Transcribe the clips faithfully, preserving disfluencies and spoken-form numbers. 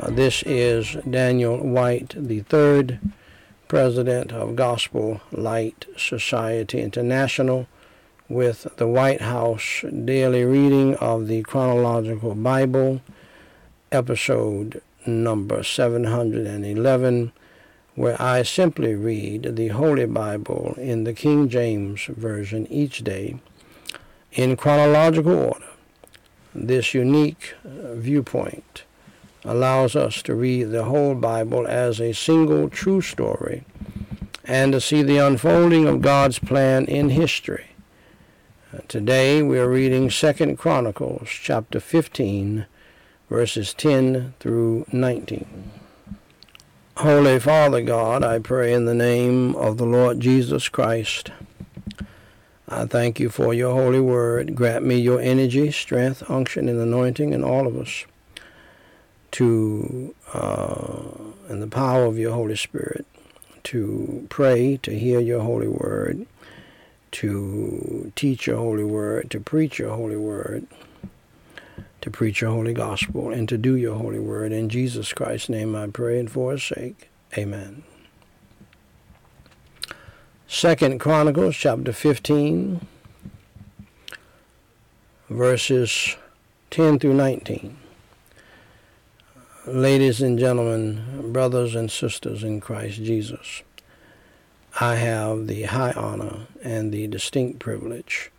Uh, this is Daniel White, the third president of Gospel Light Society International, with the White House Daily Reading of the Chronological Bible, episode number seven hundred eleven, where I simply read the Holy Bible in the King James Version each day in chronological order. This unique viewpoint allows us to read the whole Bible as a single true story and to see the unfolding of God's plan in history. Today we are reading Second Chronicles chapter fifteen, verses ten through nineteen. Holy Father God, I pray in the name of the Lord Jesus Christ. I thank you for your holy word. Grant me your energy, strength, unction, and anointing in all of us to, uh, and the power of your Holy Spirit, to pray, to hear your holy word, to teach your holy word, to preach your holy word, to preach your holy gospel, and to do your holy word. In Jesus Christ's name I pray, and for his sake, amen. Second Chronicles chapter fifteen, verses ten through nineteen. Ladies and gentlemen, brothers and sisters in Christ Jesus, I have the high honor and the distinct privilege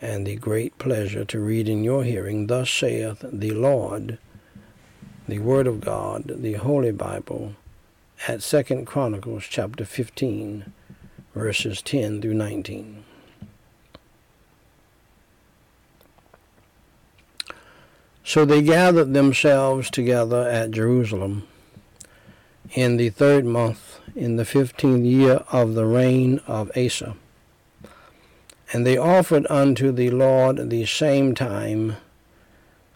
and the great pleasure to read in your hearing, thus saith the Lord, the Word of God, the Holy Bible, at Second Chronicles chapter fifteen, verses ten through nineteen. So they gathered themselves together at Jerusalem in the third month, in the fifteenth year of the reign of Asa. And they offered unto the Lord the same time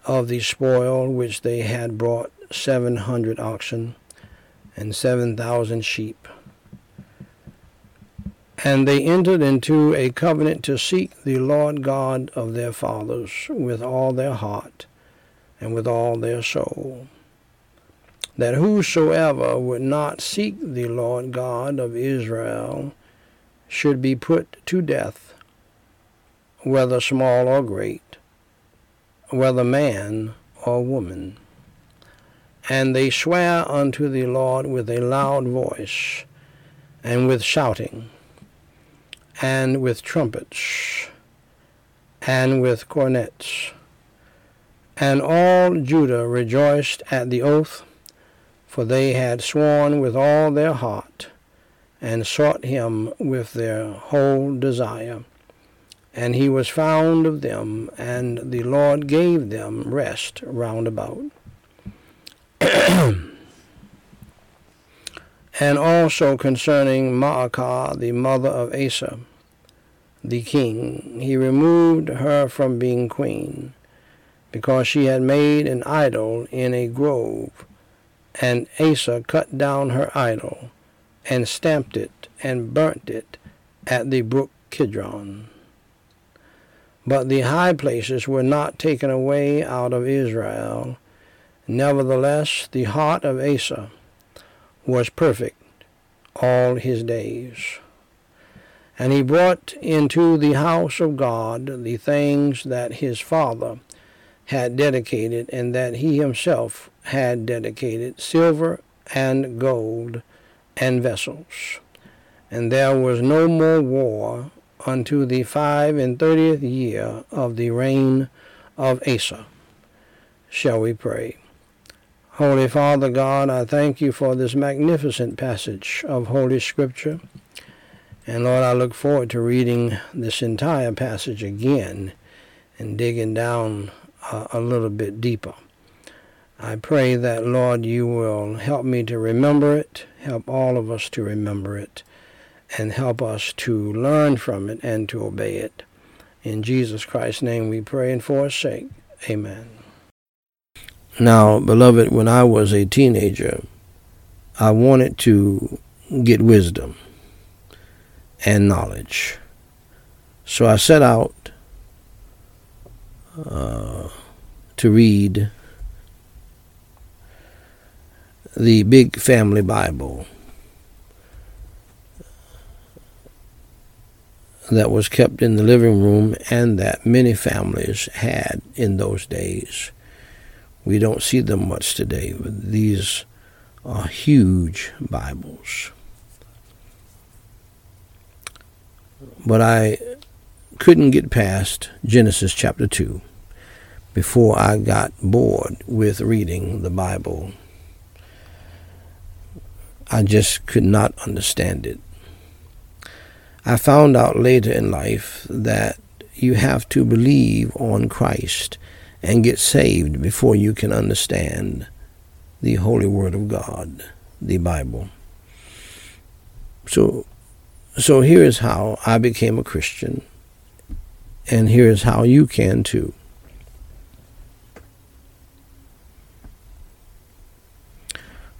of the spoil which they had brought, seven hundred oxen and seven thousand sheep. And they entered into a covenant to seek the Lord God of their fathers with all their heart and with all their soul, that whosoever would not seek the Lord God of Israel should be put to death, whether small or great, whether man or woman. And they sware unto the Lord with a loud voice, and with shouting, and with trumpets, and with cornets. And all Judah rejoiced at the oath, for they had sworn with all their heart, and sought him with their whole desire. And he was found of them, and the Lord gave them rest round about. And also concerning Maacah, the mother of Asa, the king, he removed her from being queen, because she had made an idol in a grove, and Asa cut down her idol, and stamped it, and burnt it at the brook Kidron. But the high places were not taken away out of Israel. Nevertheless, the heart of Asa was perfect all his days. And he brought into the house of God the things that his father had dedicated, and that he himself had dedicated, silver and gold and vessels. And there was no more war unto the five and thirtieth year of the reign of Asa. Shall we pray? Holy Father God, I thank you for this magnificent passage of Holy Scripture. And Lord, I look forward to reading this entire passage again and digging down Uh, a little bit deeper. I pray that, Lord, you will help me to remember it, help all of us to remember it, and help us to learn from it and to obey it. In Jesus Christ's name we pray, and for his sake, amen. Now, beloved, when I was a teenager, I wanted to get wisdom and knowledge. So I set out Uh, to read the Big Family Bible that was kept in the living room and that many families had in those days. We don't see them much today, but these are huge Bibles. But I couldn't get past Genesis chapter two before I got bored with reading the Bible. I just could not understand it. I found out later in life that you have to believe on Christ and get saved before you can understand the Holy Word of God, the Bible. So, so here is how I became a Christian, and here is how you can too.